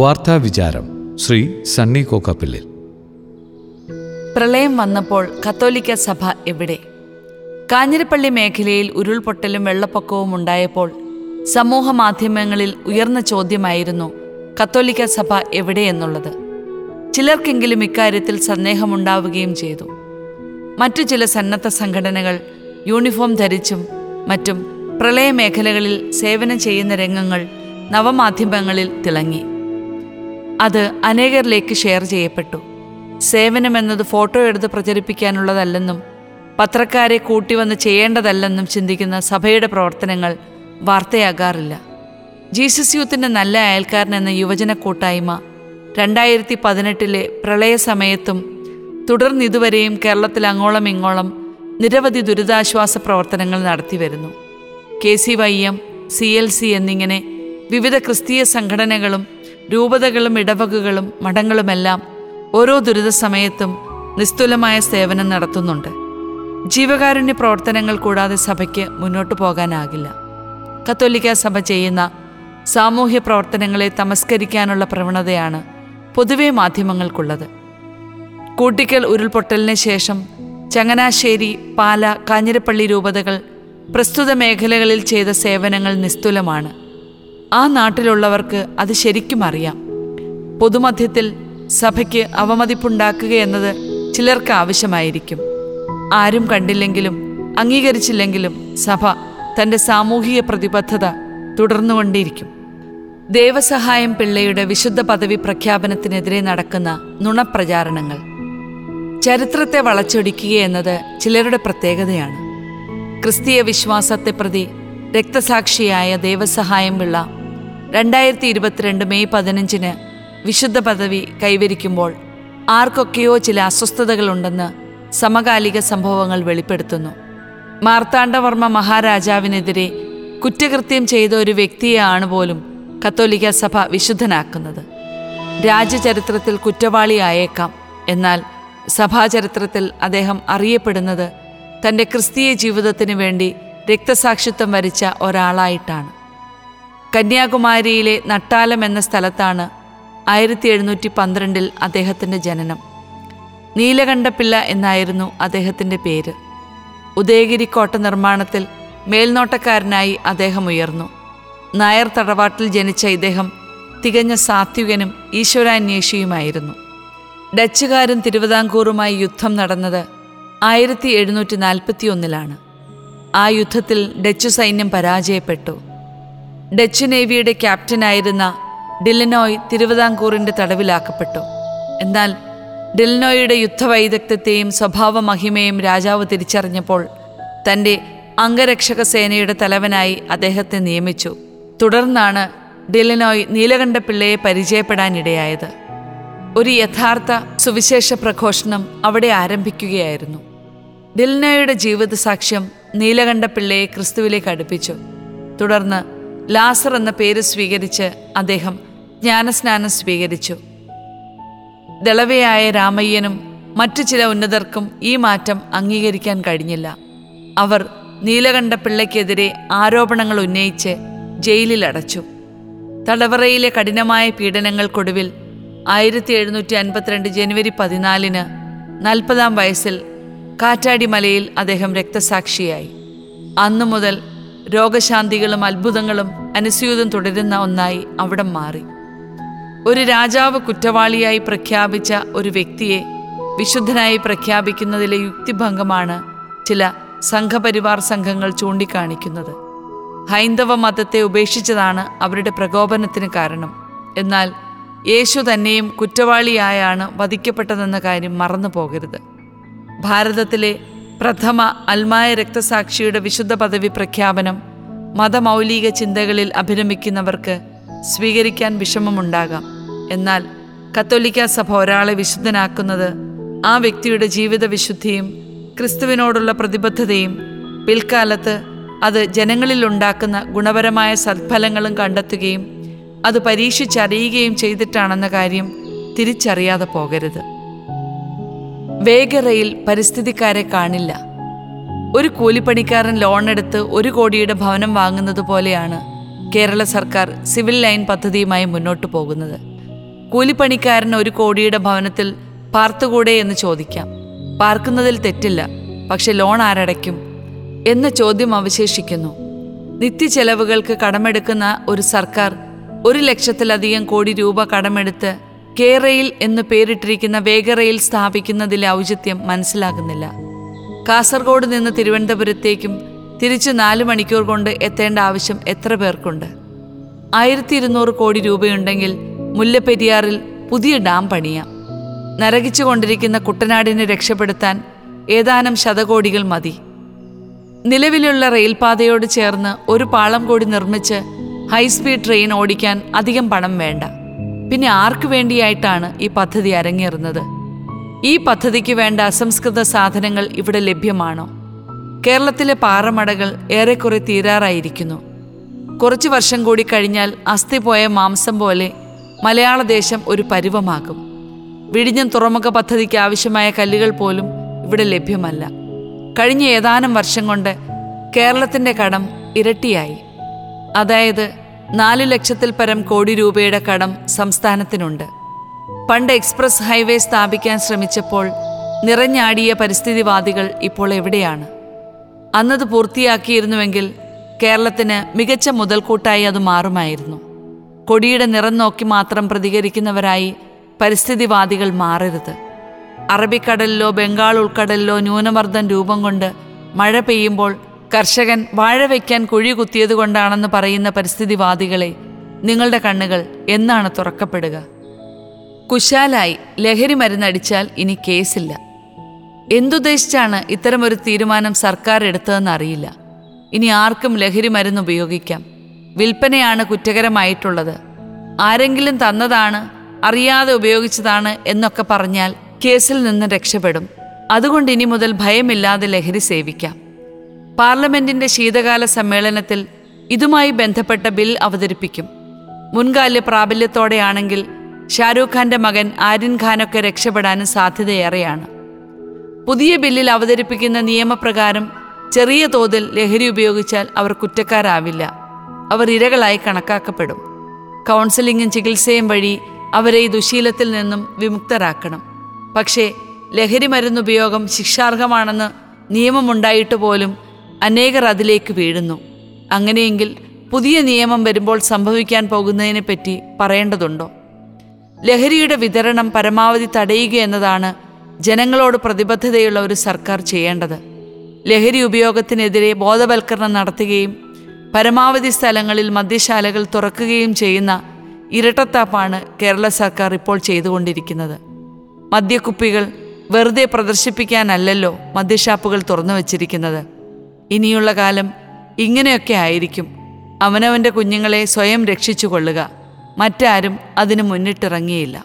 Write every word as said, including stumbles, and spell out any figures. വാർത്താ വിചാരം ശ്രീ സണ്ണി കോക്കപ്പിള്ളിൽ. പ്രളയം വന്നപ്പോൾ കത്തോലിക്ക സഭ എവിടെ? കാഞ്ഞിരപ്പള്ളി മേഖലയിൽ ഉരുൾപൊട്ടലും വെള്ളപ്പൊക്കവും ഉണ്ടായപ്പോൾ സമൂഹ മാധ്യമങ്ങളിൽ ഉയർന്ന ചോദ്യമായിരുന്നു കത്തോലിക്ക സഭ എവിടെയെന്നുള്ളത്. ചിലർക്കെങ്കിലും ഇക്കാര്യത്തിൽ സന്ദേഹമുണ്ടാവുകയും ചെയ്തു. മറ്റു ചില സന്നദ്ധ സംഘടനകൾ യൂണിഫോം ധരിച്ചും മറ്റും പ്രളയമേഖലകളിൽ സേവനം ചെയ്യുന്ന രംഗങ്ങൾ നവമാധ്യമങ്ങളിൽ തിളങ്ങി. അത് അനേകരിലേക്ക് ഷെയർ ചെയ്യപ്പെട്ടു. സേവനമെന്നത് ഫോട്ടോ എടുത്ത് പ്രചരിപ്പിക്കാനുള്ളതല്ലെന്നും പത്രക്കാരെ കൂട്ടിവന്ന് ചെയ്യേണ്ടതല്ലെന്നും ചിന്തിക്കുന്ന സഭയുടെ പ്രവർത്തനങ്ങൾ വാർത്തയാകാറില്ല. ജീസസ് യുത്തിൻ്റെ നല്ല അയൽക്കാരൻ എന്ന യുവജന കൂട്ടായ്മ രണ്ടായിരത്തി പതിനെട്ടിലെ പ്രളയ സമയത്തും തുടർന്നിതുവരെയും കേരളത്തിൽ അങ്ങോളം ഇങ്ങോളം നിരവധി ദുരിതാശ്വാസ പ്രവർത്തനങ്ങൾ നടത്തിവരുന്നു. K C Y M C L C എന്നിങ്ങനെ വിവിധ ക്രിസ്തീയ സംഘടനകളും രൂപതകളും ഇടവകകളും മഠങ്ങളുമെല്ലാം ഓരോ ദുരിത സമയത്തും നിസ്തുലമായ സേവനം നടത്തുന്നുണ്ട്. ജീവകാരുണ്യ പ്രവർത്തനങ്ങൾ കൂടാതെ സഭയ്ക്ക് മുന്നോട്ടു പോകാനാകില്ല. കത്തോലിക്ക സഭ ചെയ്യുന്ന സാമൂഹ്യ പ്രവർത്തനങ്ങളെ തമസ്കരിക്കാനുള്ള പ്രവണതയാണ് പൊതുവെ മാധ്യമങ്ങൾക്കുള്ളത്. കൂട്ടിക്കൽ ഉരുൾപൊട്ടലിന് ശേഷം ചങ്ങനാശ്ശേരി, പാല, കാഞ്ഞിരപ്പള്ളി രൂപതകൾ പ്രസ്തുത മേഖലകളിൽ ചെയ്ത സേവനങ്ങൾ നിസ്തുലമാണ്. ആ നാട്ടിലുള്ളവർക്ക് അത് ശരിക്കും അറിയാം. പൊതുമധ്യത്തിൽ സഭയ്ക്ക് അവമതിപ്പുണ്ടാക്കുകയെന്നത് ചിലർക്ക് ആവശ്യമായിരിക്കും. ആരും കണ്ടില്ലെങ്കിലും അംഗീകരിച്ചില്ലെങ്കിലും സഭ തൻ്റെ സാമൂഹിക പ്രതിബദ്ധത തുടർന്നുകൊണ്ടിരിക്കും. ദേവസഹായം പിള്ളയുടെ വിശുദ്ധ പദവി പ്രഖ്യാപനത്തിനെതിരെ നടക്കുന്ന നുണപ്രചാരണങ്ങൾ, ചരിത്രത്തെ വളച്ചൊടിക്കുക എന്നത് ചിലരുടെ പ്രത്യേകതയാണ്. ക്രിസ്തീയ വിശ്വാസത്തെ പ്രതി രക്തസാക്ഷിയായ ദേവസഹായം പിള്ള രണ്ടായിരത്തി ഇരുപത്തിരണ്ട് മെയ് പതിനഞ്ചിന് വിശുദ്ധ പദവി കൈവരിക്കുമ്പോൾ ആർക്കൊക്കെയോ ചില അസ്വസ്ഥതകളുണ്ടെന്ന് സമകാലിക സംഭവങ്ങൾ വെളിപ്പെടുത്തുന്നു. മാർത്താണ്ഡവർമ്മ മഹാരാജാവിനെതിരെ കുറ്റകൃത്യം ചെയ്ത ഒരു വ്യക്തിയെയാണ് പോലും കത്തോലിക്ക സഭ വിശുദ്ധനാക്കുന്നത്. രാജ്യചരിത്രത്തിൽ കുറ്റവാളിയായേക്കാം, എന്നാൽ സഭാചരിത്രത്തിൽ അദ്ദേഹം അറിയപ്പെടുന്നത് തൻ്റെ ക്രിസ്തീയ ജീവിതത്തിനു വേണ്ടി രക്തസാക്ഷിത്വം വരിച്ച ഒരാളായിട്ടാണ്. കന്യാകുമാരിയിലെ നട്ടാലം എന്ന സ്ഥലത്താണ് ആയിരത്തി എഴുന്നൂറ്റി പന്ത്രണ്ടിൽ അദ്ദേഹത്തിൻ്റെ ജനനം. നീലകണ്ഠപ്പിള്ള എന്നായിരുന്നു അദ്ദേഹത്തിൻ്റെ പേര്. ഉദയഗിരിക്കോട്ട നിർമ്മാണത്തിൽ മേൽനോട്ടക്കാരനായി അദ്ദേഹം ഉയർന്നു. നായർ തടവാട്ടിൽ ജനിച്ച ഇദ്ദേഹം തികഞ്ഞ സാത്വികനും ഈശ്വരാന്വേഷിയുമായിരുന്നു. ഡച്ചുകാരും തിരുവിതാംകൂറുമായി യുദ്ധം നടന്നത് ആയിരത്തി എഴുന്നൂറ്റി നാൽപ്പത്തി ഒന്നിലാണ്. ആ യുദ്ധത്തിൽ ഡച്ചു സൈന്യം പരാജയപ്പെട്ടു. ഡച്ചു നേവിയുടെ ക്യാപ്റ്റനായിരുന്ന ഡില്ലനോയ് തിരുവിതാംകൂറിൻ്റെ തടവിലാക്കപ്പെട്ടു. എന്നാൽ ഡില്ലനോയുടെ യുദ്ധവൈദഗ്ധ്യത്തെയും സ്വഭാവ മഹിമയും രാജാവ് തിരിച്ചറിഞ്ഞപ്പോൾ തൻ്റെ അംഗരക്ഷക സേനയുടെ തലവനായി അദ്ദേഹത്തെ നിയമിച്ചു. തുടർന്നാണ് ഡില്ലനോയ് നീലകണ്ഠപ്പിള്ളയെ പരിചയപ്പെടാനിടയായത്. ഒരു യഥാർത്ഥ സുവിശേഷ പ്രഘോഷണം അവിടെ ആരംഭിക്കുകയായിരുന്നു. ഡില്ലനോയുടെ ജീവിത സാക്ഷ്യം നീലകണ്ഠപ്പിള്ളയെ ക്രിസ്തുവിലേക്ക് അടുപ്പിച്ചു. തുടർന്ന് ലാസർ എന്ന പേര് സ്വീകരിച്ച് അദ്ദേഹം ജ്ഞാനസ്നാനം സ്വീകരിച്ചു. ദളവയായ രാമയ്യനും മറ്റു ചില ഉന്നതർക്കും ഈ മാറ്റം അംഗീകരിക്കാൻ കഴിഞ്ഞില്ല. അവർ നീലകണ്ഠപ്പിള്ളയ്ക്കെതിരെ ആരോപണങ്ങൾ ഉന്നയിച്ച് ജയിലിലടച്ചു. തടവറയിലെ കഠിനമായ പീഡനങ്ങൾക്കൊടുവിൽ ആയിരത്തി എഴുന്നൂറ്റി അൻപത്തിരണ്ട് ജനുവരി പതിനാലിന് നാൽപ്പതാം വയസ്സിൽ കാറ്റാടിമലയിൽ അദ്ദേഹം രക്തസാക്ഷിയായി. അന്നു മുതൽ രോഗശാന്തികളും അത്ഭുതങ്ങളും അനുസ്യൂതം തുടരുന്ന ഒന്നായി അവിടം മാറി. ഒരു രാജാവ് കുറ്റവാളിയായി പ്രഖ്യാപിച്ച ഒരു വ്യക്തിയെ വിശുദ്ധനായി പ്രഖ്യാപിക്കുന്നതിലെ യുക്തിഭംഗമാണ് ചില സംഘപരിവാർ സംഘങ്ങൾ ചൂണ്ടിക്കാണിക്കുന്നത്. ഹൈന്ദവ മതത്തെ ഉപേക്ഷിച്ചതാണ് അവരുടെ പ്രകോപനത്തിന് കാരണം. എന്നാൽ യേശു തന്നെയും കുറ്റവാളിയായാണ് വധിക്കപ്പെട്ടതെന്ന കാര്യം മറന്നു പോകരുത്. ഭാരതത്തിലെ പ്രഥമ അൽമായ രക്തസാക്ഷിയുടെ വിശുദ്ധ പദവി പ്രഖ്യാപനം മതമൗലിക ചിന്തകളിൽ അഭിരമിക്കുന്നവർക്ക് സ്വീകരിക്കാൻ വിഷമമുണ്ടാകാം. എന്നാൽ കത്തോലിക്ക സഭ ഒരാളെ വിശുദ്ധനാക്കുന്നത് ആ വ്യക്തിയുടെ ജീവിത വിശുദ്ധിയും ക്രിസ്തുവിനോടുള്ള പ്രതിബദ്ധതയും പിൽക്കാലത്ത് അത് ജനങ്ങളിലുണ്ടാക്കുന്ന ഗുണപരമായ സദ്ഫലങ്ങളും കണ്ടെത്തുകയും അത് പരീക്ഷിച്ചറിയുകയും ചെയ്തിട്ടാണെന്ന കാര്യം തിരിച്ചറിയാതെ പോകരുത്. വേഗ റെയിൽ പരിസ്ഥിതിക്കാരെ കാണില്ല. ഒരു കൂലിപ്പണിക്കാരൻ ലോണെടുത്ത് ഒരു കോടിയുടെ ഭവനം വാങ്ങുന്നത് പോലെയാണ് കേരള സർക്കാർ സിവിൽ ലൈൻ പദ്ധതിയുമായി മുന്നോട്ടു പോകുന്നത്. കൂലിപ്പണിക്കാരൻ ഒരു കോടിയുടെ ഭവനത്തിൽ പാർത്തുകൂടെ എന്ന് ചോദിക്കാം, പാർക്കുന്നതിൽ തെറ്റില്ല. പക്ഷെ ലോൺ ആരടയ്ക്കും എന്ന ചോദ്യം അവശേഷിക്കുന്നു. നിത്യചെലവുകൾക്ക് കടമെടുക്കുന്ന ഒരു സർക്കാർ ഒരു ലക്ഷത്തിലധികം കോടി രൂപ കടമെടുത്ത് കെ റെയിൽ എന്ന് പേരിട്ടിരിക്കുന്ന വേഗറെയിൽ സ്ഥാപിക്കുന്നതിലെ ഔചിത്യം മനസ്സിലാകുന്നില്ല. കാസർഗോഡ് നിന്ന് തിരുവനന്തപുരത്തേക്കും തിരിച്ച് നാല് മണിക്കൂർ കൊണ്ട് എത്തേണ്ട ആവശ്യം എത്ര പേർക്കുണ്ട്? ആയിരത്തി ഇരുന്നൂറ് കോടി രൂപയുണ്ടെങ്കിൽ മുല്ലപ്പെരിയാറിൽ പുതിയ ഡാം പണിയാം. നരകിച്ചുകൊണ്ടിരിക്കുന്ന കുട്ടനാടിനെ രക്ഷപ്പെടുത്താൻ ഏതാനും ശതകോടികൾ മതി. നിലവിലുള്ള റെയിൽപാതയോട് ചേർന്ന് ഒരു പാളം കൂടി നിർമ്മിച്ച് ഹൈസ്പീഡ് ട്രെയിൻ ഓടിക്കാൻ അധികം പണം വേണ്ട. പിന്നെ ആർക്കു വേണ്ടിയായിട്ടാണ് ഈ പദ്ധതി അരങ്ങേറുന്നത്? ഈ പദ്ധതിക്ക് വേണ്ട അസംസ്കൃത സാധനങ്ങൾ ഇവിടെ ലഭ്യമാണോ? കേരളത്തിലെ പാറമടകൾ ഏറെക്കുറെ തീരാറായിരിക്കുന്നു. കുറച്ചു വർഷം കൂടി കഴിഞ്ഞാൽ അസ്ഥി പോയ മാംസം പോലെ മലയാളദേശം ഒരു പരുവമാകും. വിഴിഞ്ഞം തുറമുഖ പദ്ധതിക്ക് ആവശ്യമായ കല്ലുകൾ പോലും ഇവിടെ ലഭ്യമല്ല. കഴിഞ്ഞ ഏതാനും വർഷം കൊണ്ട് കേരളത്തിൻ്റെ കടം ഇരട്ടിയായി. അതായത് നാലു ലക്ഷത്തിൽ പരം കോടി രൂപയുടെ കടം സംസ്ഥാനത്തിനുണ്ട്. പണ്ട് എക്സ്പ്രസ് ഹൈവേ സ്ഥാപിക്കാൻ ശ്രമിച്ചപ്പോൾ നിറഞ്ഞാടിയ പരിസ്ഥിതിവാദികൾ ഇപ്പോൾ എവിടെയാണ്? അന്നത് പൂർത്തിയാക്കിയിരുന്നുവെങ്കിൽ കേരളത്തിന് മികച്ച മുതൽക്കൂട്ടായി അത് മാറുമായിരുന്നു. കൊടിയുടെ നിറം നോക്കി മാത്രം പ്രതികരിക്കുന്നവരായി പരിസ്ഥിതിവാദികൾ മാറരുത്. അറബിക്കടലിലോ ബംഗാൾ ഉൾക്കടലിലോ ന്യൂനമർദ്ദം രൂപം കൊണ്ട് മഴ പെയ്യുമ്പോൾ കർഷകൻ വാഴ വയ്ക്കാൻ കുഴി കുത്തിയതുകൊണ്ടാണെന്ന് പറയുന്ന പരിസ്ഥിതിവാദികളെ, നിങ്ങളുടെ കണ്ണുകൾ എന്നാണ് തുറക്കപ്പെടുക? കുശാലായി ലഹരി മരുന്നടിച്ചാൽ ഇനി കേസില്ല. എന്തുദ്ദേശിച്ചാണ് ഇത്തരമൊരു തീരുമാനം സർക്കാർ എടുത്തതെന്ന് അറിയില്ല. ഇനി ആർക്കും ലഹരി മരുന്ന് ഉപയോഗിക്കാം. വിൽപ്പനയാണ് കുറ്റകരമായിട്ടുള്ളത്. ആരെങ്കിലും തന്നതാണ്, അറിയാതെ ഉപയോഗിച്ചതാണ് എന്നൊക്കെ പറഞ്ഞാൽ കേസിൽ നിന്ന് രക്ഷപ്പെടും. അതുകൊണ്ട് ഇനി മുതൽ ഭയമില്ലാതെ ലഹരി സേവിക്കാം. പാർലമെന്റിന്റെ ശീതകാല സമ്മേളനത്തിൽ ഇതുമായി ബന്ധപ്പെട്ട ബിൽ അവതരിപ്പിക്കും. മുൻകാല പ്രാബല്യത്തോടെയാണെങ്കിൽ ഷാരൂഖ് ഖാന്റെ മകൻ ആര്യൻ ഖാനൊക്കെ രക്ഷപ്പെടാനും സാധ്യതയേറെയാണ്. പുതിയ ബില്ലിൽ അവതരിപ്പിക്കുന്ന നിയമപ്രകാരം ചെറിയ തോതിൽ ലഹരി ഉപയോഗിച്ചാൽ അവർ കുറ്റക്കാരാവില്ല, അവർ ഇരകളായി കണക്കാക്കപ്പെടും. കൗൺസിലിങ്ങും ചികിത്സയും വഴി അവരെ ഈ ദുശീലത്തിൽ നിന്നും വിമുക്തരാക്കണം. പക്ഷേ ലഹരി മരുന്നുപയോഗം ശിക്ഷാർഹമാണെന്ന് നിയമമുണ്ടായിട്ട് പോലും അനേകർ അതിലേക്ക് വീഴുന്നു. അങ്ങനെയെങ്കിൽ പുതിയ നിയമം വരുമ്പോൾ സംഭവിക്കാൻ പോകുന്നതിനെപ്പറ്റി പറയേണ്ടതുണ്ടോ? ലഹരിയുടെ വിതരണം പരമാവധി തടയുക എന്നതാണ് ജനങ്ങളോട് പ്രതിബദ്ധതയുള്ള ഒരു സർക്കാർ ചെയ്യേണ്ടത്. ലഹരി ഉപയോഗത്തിനെതിരെ ബോധവൽക്കരണം നടത്തുകയും പരമാവധി സ്ഥലങ്ങളിൽ മദ്യശാലകൾ തുറക്കുകയും ചെയ്യുന്ന ഇരട്ടത്താപ്പാണ് കേരള സർക്കാർ ഇപ്പോൾ ചെയ്തുകൊണ്ടിരിക്കുന്നത്. മദ്യക്കുപ്പികൾ വെറുതെ പ്രദർശിപ്പിക്കാനല്ലോ മദ്യഷാപ്പുകൾ തുറന്നു വച്ചിരിക്കുന്നത്. ഇനിയുള്ള കാലം ഇങ്ങനെയൊക്കെ ആയിരിക്കും. അവനവൻ്റെ കുഞ്ഞുങ്ങളെ സ്വയം രക്ഷിച്ചു കൊള്ളുക. മറ്റാരും അതിന് മുന്നിട്ടിറങ്ങിയില്ല.